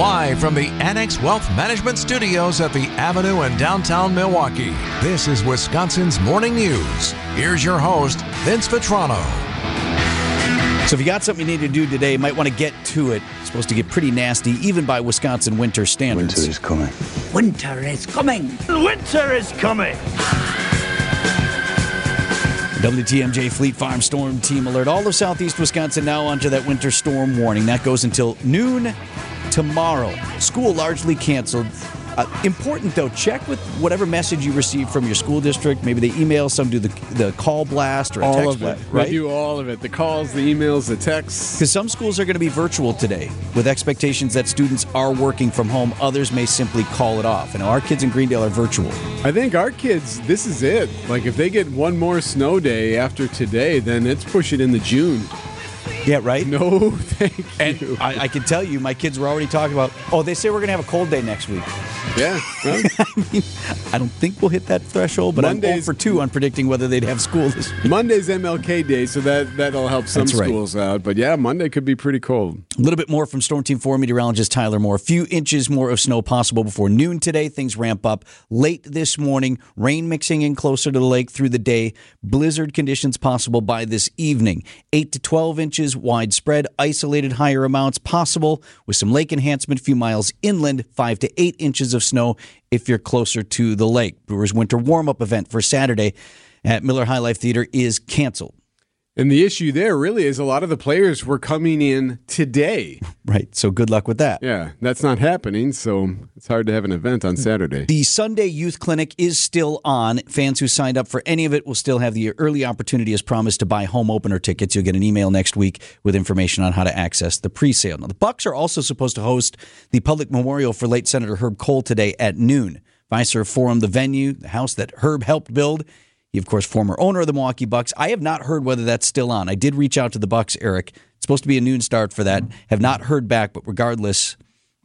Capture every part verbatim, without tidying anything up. Live from the Annex Wealth Management Studios at the Avenue in downtown Milwaukee, this is Wisconsin's Morning News. Here's your host, Vince Vetrano. So if you got something you need to do today, you might want to get to it. It's supposed to get pretty nasty, even by Wisconsin winter standards. Winter is coming. Winter is coming. Winter is coming. W T M J Fleet Farm Storm Team Alert. All of southeast Wisconsin now onto that winter storm warning. That goes until noon tomorrow. School largely canceled. Uh, important, though, check with whatever message you receive from your school district. Maybe they email, some do the the call blast or a all text of it. blast. Right? We do all of it. The calls, the emails, the texts. Because some schools are going to be virtual today with expectations that students are working from home. Others may simply call it off. And our kids in Greendale are virtual. I think our kids, this is it. Like, if they get one more snow day after today, then it's pushing into June. Yeah, right? No, thank you. And I, I can tell you, my kids were already talking about, oh, they say we're going to have a cold day next week. Yeah. Right. I mean, I don't think we'll hit that threshold, but Monday's, I'm oh for two on predicting whether they'd have school this week. Monday's M L K Day, so that, that'll help some right. schools out. But, yeah, Monday could be pretty cold. A little bit more from Storm Team four meteorologist Tyler Moore. A few inches more of snow possible before noon today. Things ramp up late this morning. Rain mixing in closer to the lake through the day. Blizzard conditions possible by this evening. eight to twelve inches. Widespread, isolated higher amounts possible with some lake enhancement, a few miles inland, five to eight inches of snow if you're closer to the lake. Brewers Winter Warm-Up event for Saturday at Miller High Life Theater is canceled. And the issue there really is a lot of the players were coming in today. Right, so good luck with that. Yeah, that's not happening, so it's hard to have an event on Saturday. The Sunday Youth Clinic is still on. Fans who signed up for any of it will still have the early opportunity, as promised, to buy home opener tickets. You'll get an email next week with information on how to access the presale. Now, the Bucks are also supposed to host the public memorial for late Senator Herb Cole today at noon. Fiserv Forum, the venue, the house that Herb helped build. He, of course, former owner of the Milwaukee Bucks. I have not heard whether that's still on. I did reach out to the Bucks, Eric. It's supposed to be a noon start for that. Have not heard back, but regardless,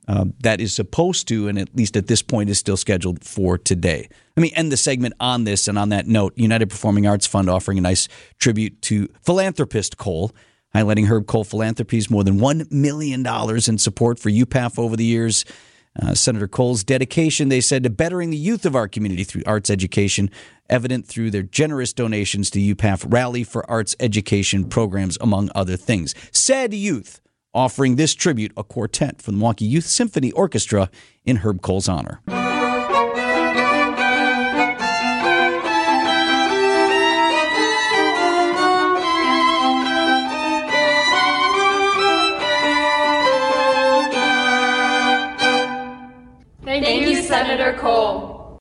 um, that is supposed to, and at least at this point, is still scheduled for today. Let me end the segment on this, and on that note, United Performing Arts Fund offering a nice tribute to philanthropist Cole, highlighting Herb Cole Philanthropies' more than one million dollars in support for U P A F over the years. Uh, Senator Cole's dedication, they said, to bettering the youth of our community through arts education, evident through their generous donations to U P A F Rally for Arts Education programs, among other things. Said youth offering this tribute, a quartet from the Milwaukee Youth Symphony Orchestra in Herb Cole's honor. Thank you, Senator Cole.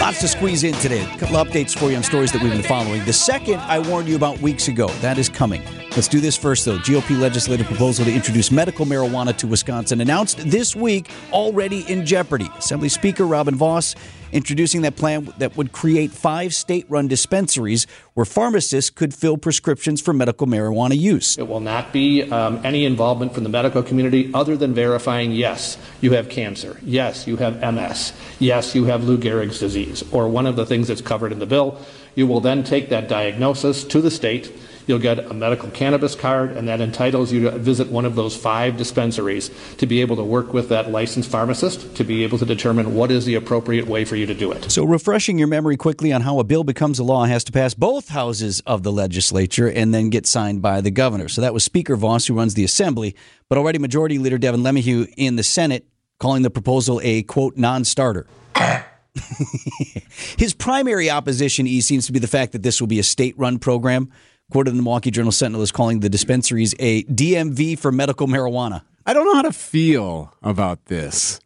Lots to squeeze in today. A couple updates for you on stories that we've been following. The second I warned you about weeks ago. That is coming. Let's do this first, though. G O P legislative proposal to introduce medical marijuana to Wisconsin announced this week, already in jeopardy. Assembly Speaker Robin Voss introducing that plan that would create five state-run dispensaries where pharmacists could fill prescriptions for medical marijuana use. It will not be um, any involvement from the medical community other than verifying, yes, you have cancer, yes, you have M S, yes, you have Lou Gehrig's disease, or one of the things that's covered in the bill. You will then take that diagnosis to the state. You'll get a medical cannabis card, and that entitles you to visit one of those five dispensaries to be able to work with that licensed pharmacist to be able to determine what is the appropriate way for you to do it. So refreshing your memory quickly on how a bill becomes a law has to pass both houses of the legislature and then get signed by the governor. So that was Speaker Voss, who runs the assembly, but already Majority Leader Devin LeMahieu in the Senate calling the proposal a, quote, non-starter. His primary opposition, E, seems to be the fact that this will be a state-run program. Quoted in the Milwaukee Journal Sentinel is calling the dispensaries a D M V for medical marijuana. I don't know how to feel about this.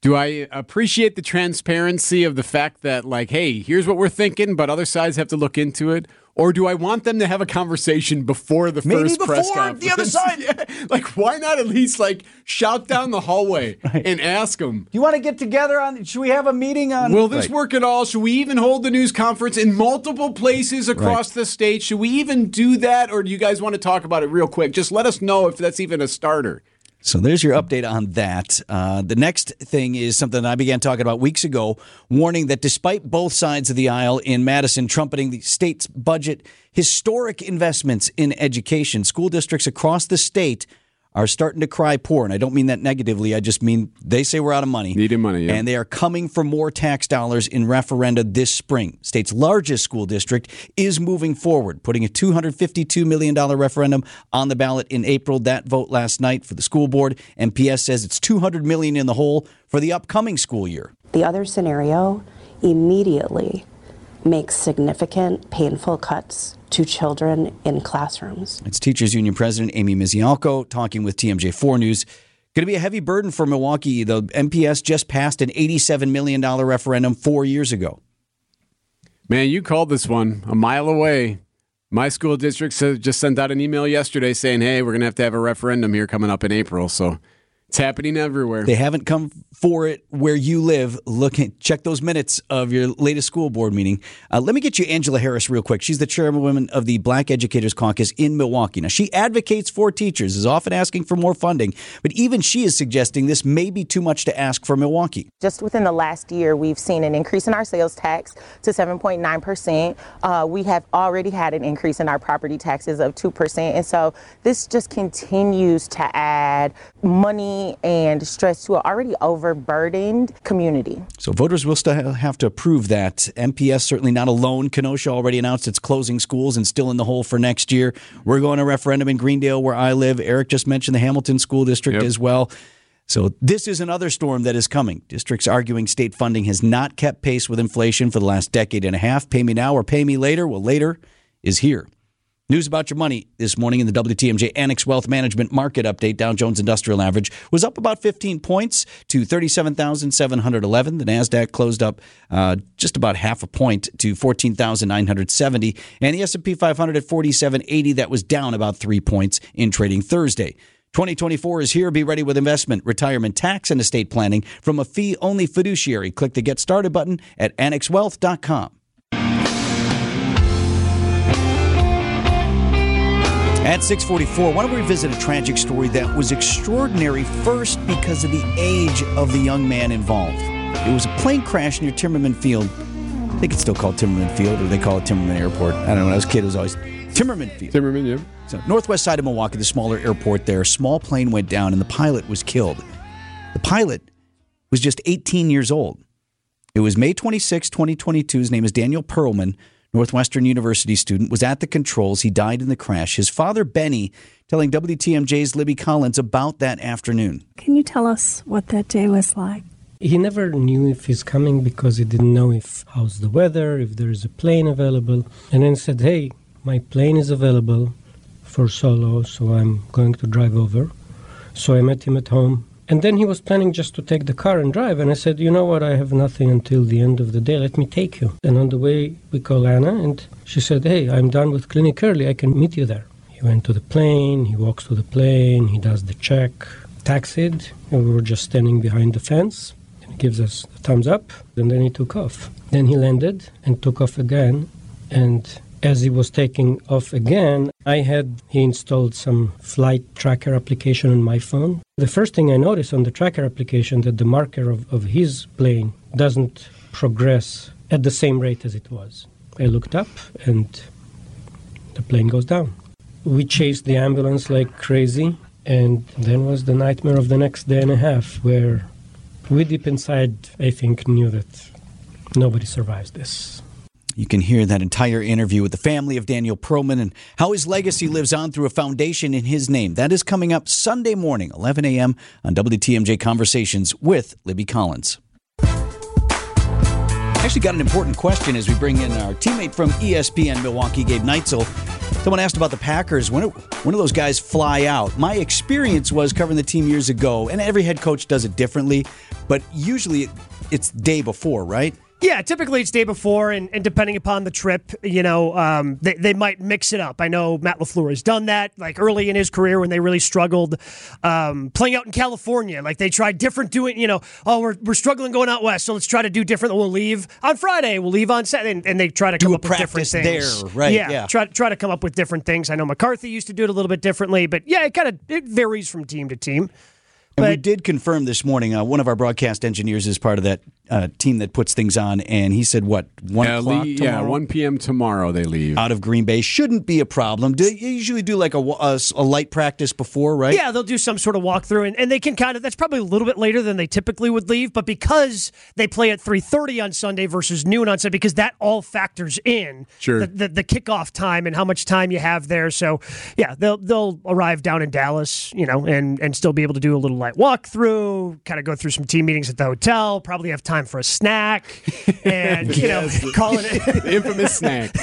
Do I appreciate the transparency of the fact that, like, hey, here's what we're thinking, but other sides have to look into it? Or do I want them to have a conversation before the Maybe first before press conference? Maybe before the other side. Yeah. Like, why not at least, like, shout down the hallway right. and ask them? Do you want to get together on, should we have a meeting on? Will this right. work at all? Should we even hold the news conference in multiple places across right. the state? Should we even do that? Or do you guys want to talk about it real quick? Just let us know if that's even a starter. So there's your update on that. Uh, the next thing is something I began talking about weeks ago, warning that despite both sides of the aisle in Madison trumpeting the state's budget, historic investments in education, school districts across the state are starting to cry poor. And I don't mean that negatively. I just mean they say we're out of money. Needing money, yeah. And they are coming for more tax dollars in referenda this spring. State's largest school district is moving forward, putting a two hundred fifty-two million dollars referendum on the ballot in April. That vote last night for the school board. M P S says it's two hundred million dollars in the hole for the upcoming school year. The other scenario immediately makes significant, painful cuts to children in classrooms. It's Teachers Union President Amy Mizianko talking with T M J four News. Going to be a heavy burden for Milwaukee. The M P S just passed an eighty-seven million dollars referendum four years ago. Man, you called this one a mile away. My school district just sent out an email yesterday saying, hey, we're going to have to have a referendum here coming up in April. So it's happening everywhere. They haven't come for it where you live. Look at, check those minutes of your latest school board meeting. Uh, let me get you Angela Harris real quick. She's the chairwoman of the Black Educators Caucus in Milwaukee. Now, she advocates for teachers, is often asking for more funding, but even she is suggesting this may be too much to ask for Milwaukee. Just within the last year, we've seen an increase in our sales tax to seven point nine percent. Uh, we have already had an increase in our property taxes of two percent. And so this just continues to add money and stress to an already overburdened community. So voters will still have to approve that. M P S certainly not alone. Kenosha already announced it's closing schools and still in the hole for next year. We're going to referendum in Greendale where I live. Eric just mentioned the Hamilton School District yep. as well. So this is another storm that is coming. Districts arguing state funding has not kept pace with inflation for the last decade and a half. Pay me now or pay me later. Well, later is here. News about your money this morning in the W T M J Annex Wealth Management Market Update. Dow Jones Industrial Average was up about fifteen points to thirty-seven thousand seven hundred eleven. The NASDAQ closed up uh, just about half a point to fourteen thousand nine hundred seventy. And the S and P five hundred at forty-seven eighty. That was down about three points in trading Thursday. twenty twenty-four is here. Be ready with investment, retirement, tax, and estate planning from a fee-only fiduciary. Click the Get Started button at annex wealth dot com. At six forty-four, why don't we revisit a tragic story that was extraordinary first because of the age of the young man involved. It was a plane crash near Timmerman Field. I think it's still called Timmerman Field, or they call it Timmerman Airport. I don't know. When I was a kid, it was always Timmerman Field. Timmerman, yeah. So, northwest side of Milwaukee, the smaller airport there. A small plane went down, and the pilot was killed. The pilot was just eighteen years old. It was May twenty-sixth, twenty twenty-two. His name is Daniel Perlman. Northwestern University student, was at the controls. He died in the crash. His father, Benny, telling W T M J's Libby Collins about that afternoon. Can you tell us what that day was like? He never knew if he's coming because he didn't know if how's the weather, if there is a plane available. And then said, hey, my plane is available for solo, so I'm going to drive over. So I met him at home. And then he was planning just to take the car and drive. And I said, you know what, I have nothing until the end of the day. Let me take you. And on the way, we call Anna, and she said, hey, I'm done with clinic early. I can meet you there. He went to the plane. He walks to the plane. He does the check, taxied. And we were just standing behind the fence. And he gives us a thumbs up. And then he took off. Then he landed and took off again. And as he was taking off again, I had he installed some flight tracker application on my phone. The first thing I noticed on the tracker application that the marker of, of his plane doesn't progress at the same rate as it was. I looked up and the plane goes down. We chased the ambulance like crazy, and then was the nightmare of the next day and a half, where we deep inside, I think, knew that nobody survives this. You can hear that entire interview with the family of Daniel Perlman and how his legacy lives on through a foundation in his name. That is coming up Sunday morning, eleven a.m. on W T M J Conversations with Libby Collins. Actually got an important question as we bring in our teammate from E S P N Milwaukee, Gabe Neitzel. Someone asked about the Packers. When, when do those guys fly out? My experience was covering the team years ago, and every head coach does it differently, but usually it's day before, right? Yeah, typically it's day before, and, and depending upon the trip, you know, um, they, they might mix it up. I know Matt LaFleur has done that, like early in his career when they really struggled um, playing out in California. Like they tried different doing, you know, oh, we're we're struggling going out west, so let's try to do different. We'll leave on Friday, we'll leave on Saturday, and, and they try to do come up with different things. There, right? Yeah, yeah, try try to come up with different things. I know McCarthy used to do it a little bit differently, but yeah, it kind of it varies from team to team. And but, we did confirm this morning, uh, one of our broadcast engineers is part of that uh, team that puts things on, and he said, what, one o'clock yeah, tomorrow? Yeah, one p.m. tomorrow they leave. Out of Green Bay. Shouldn't be a problem. They usually do like a, a, a light practice before, right? Yeah, they'll do some sort of walkthrough, and, and they can kind of, that's probably a little bit later than they typically would leave, but because they play at three thirty on Sunday versus noon on Sunday, because that all factors in sure. the, the, the kickoff time and how much time you have there. So, yeah, they'll they'll arrive down in Dallas, you know, and, and still be able to do a little light walk through, kind of go through some team meetings at the hotel, probably have time for a snack, and, you know, yes, call it the infamous snack.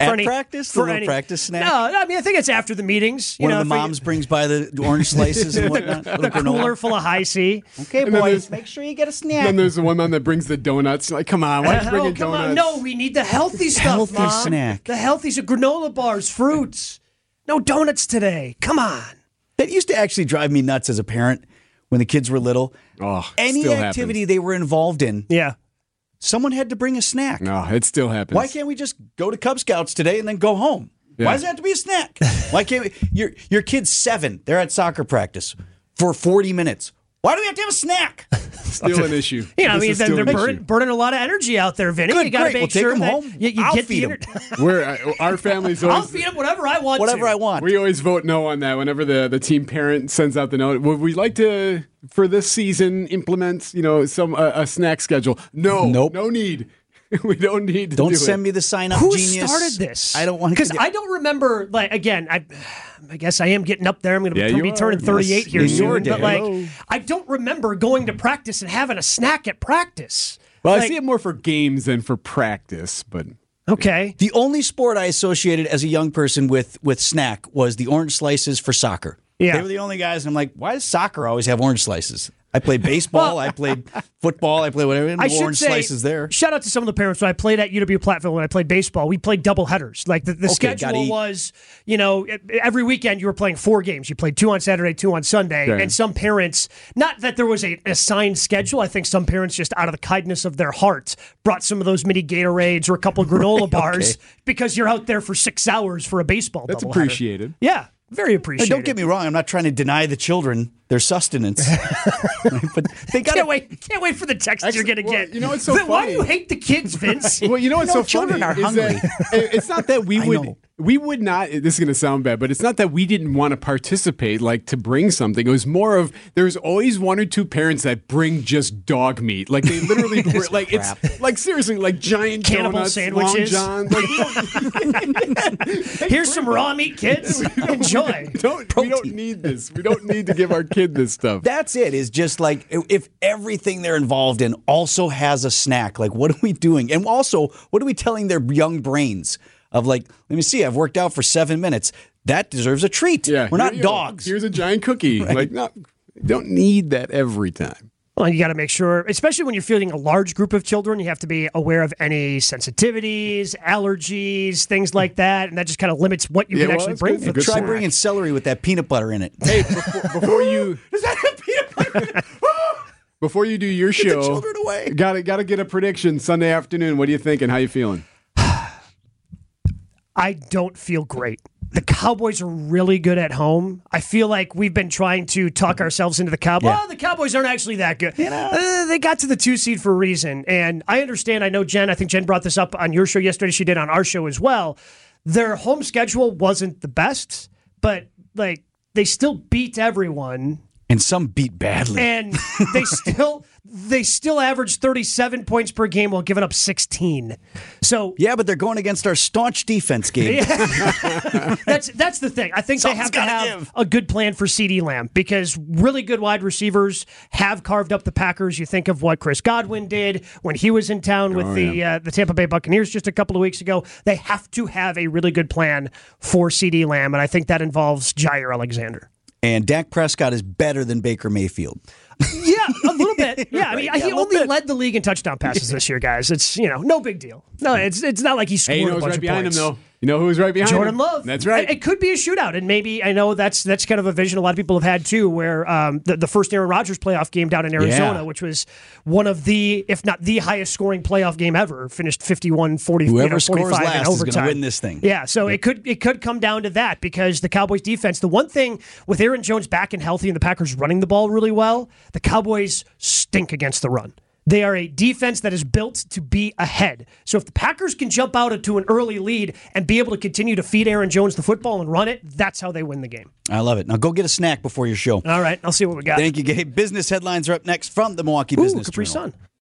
At any, practice? The little any, practice snack? No, I mean, I think it's after the meetings. You One know, of the moms we, brings by the orange slices and whatnot. The cooler full of high C. Okay, and boys, make sure you get a snack. Then there's the one mom that brings the donuts. Like, come on, why uh, you bringing oh, come donuts? On. No, we need the healthy stuff, healthy Mom. Healthy snack. The healthy's are granola bars, fruits. No donuts today. Come on. That used to actually drive me nuts as a parent when the kids were little. Oh, Any activity happens. they were involved in, yeah, someone had to bring a snack. No, it still happens. Why can't we just go to Cub Scouts today and then go home? Yeah. Why does it have to be a snack? Why can't we? Your, your kid's seven. They're at soccer practice for forty minutes. Why do we have to have a snack? Still an issue. You know, I mean, then they're burn, burning a lot of energy out there, Vinny. Good, you got to make we'll sure that home. You, you I'll get feed the them. Inter- our family's always. I'll feed them whatever I want. Whatever to. I want. We always vote no on that. Whenever the, the team parent sends out the note, would we like to for this season implement you know some uh, a snack schedule? No, nope. no need. We don't need. To don't do send it. me the sign up. Who genius. started this? I don't want to because I don't remember. Like again, I, I guess I am getting up there. I'm going to yeah, be turning thirty-eight yes, here soon. But like, Hello. I don't remember going to practice and having a snack at practice. Well, like, I see it more for games than for practice. But okay, the only sport I associated as a young person with with snack was the orange slices for soccer. Yeah, they were the only guys, and I'm like, why does soccer always have orange slices? I played baseball, well, I played football, I played whatever. I orange say, slices there. Shout out to some of the parents. When I played at U W Platteville, when I played baseball, we played double headers. Like the, the okay, schedule was, you know, every weekend you were playing four games. You played two on Saturday, two on Sunday. Okay. And some parents, not that there was a assigned schedule. I think some parents just out of the kindness of their heart brought some of those mini Gatorades or a couple of granola right, bars okay. because you're out there for six hours for a baseball doubleheader. That's appreciated. Yeah. Very appreciated. But don't get me wrong. I'm not trying to deny the children their sustenance. But they gotta, can't wait. Can't wait for the text actually, you're going to well, get. You know, it's so but funny. Why do you hate the kids, Vince? Well, you know what's you know, so children funny? Children are hungry. That, it's not that we would. We would not. This is going to sound bad, but it's not that we didn't want to participate, like to bring something. It was more of there's always one or two parents that bring just dog meat, like they literally, it's like crap. It's like seriously, like giant cannibal donuts, sandwiches. Long John, like, here's some raw meat, kids. Enjoy. We don't, we don't need this. We don't need to give our kid this stuff. That's it. Is just like if everything they're involved in also has a snack. Like what are we doing? And also, what are we telling their young brains? Of like, let me see, I've worked out for seven minutes. That deserves a treat. Yeah, We're not here, dogs. Here's a giant cookie. Right? Like, no, don't need that every time. Well, you got to make sure, especially when you're fielding a large group of children, you have to be aware of any sensitivities, allergies, things like that, and that just kind of limits what you yeah, can well, actually bring. For Try snack. bringing celery with that peanut butter in it. Hey, before, before you... Is that have peanut butter in it? Before you do your get show, the children away. Gotta, gotta get a prediction Sunday afternoon. What are you thinking? How you feeling? I don't feel great. The Cowboys are really good at home. I feel like we've been trying to talk ourselves into the Cowboys. Yeah. Oh, the Cowboys aren't actually that good. You know? uh, they got to the two seed for a reason. And I understand. I know Jen, I think Jen brought this up on your show yesterday. She did on our show as well. Their home schedule wasn't the best, but like they still beat everyone. And some beat badly. And they still they still average thirty-seven points per game while giving up sixteen. So yeah, but they're going against our staunch defense game. Yeah. that's that's the thing. I think Something's they have to have give. a good plan for C D. Lamb because really good wide receivers have carved up the Packers. You think of what Chris Godwin did when he was in town with oh, the yeah. uh, the Tampa Bay Buccaneers just a couple of weeks ago. They have to have a really good plan for C D. Lamb, and I think that involves Jair Alexander. And Dak Prescott is better than Baker Mayfield. Yeah, a little bit. Yeah, I mean, yeah, he only bit. led the league in touchdown passes this year, guys. It's, you know, no big deal. No, it's it's not like he scored hey, you know a bunch right of behind points. Him, though. You know who's right behind Jordan him? Jordan Love. That's right. It could be a shootout, and maybe I know that's that's kind of a vision a lot of people have had too, where um, the, the first Aaron Rodgers playoff game down in Arizona, yeah. which was one of the, if not the highest scoring playoff game ever, finished fifty-one forty. Whoever you know, scores last is going to win this thing. Yeah, so yeah. it could it could come down to that, because the Cowboys defense, the one thing with Aaron Jones back and healthy and the Packers running the ball really well, the Cowboys stink against the run. They are a defense that is built to be ahead. So if the Packers can jump out to an early lead and be able to continue to feed Aaron Jones the football and run it, that's how they win the game. I love it. Now go get a snack before your show. All right. I'll see what we got. Thank you, Gabe. Business headlines are up next from the Milwaukee Ooh, Business Capri Journal. Sun.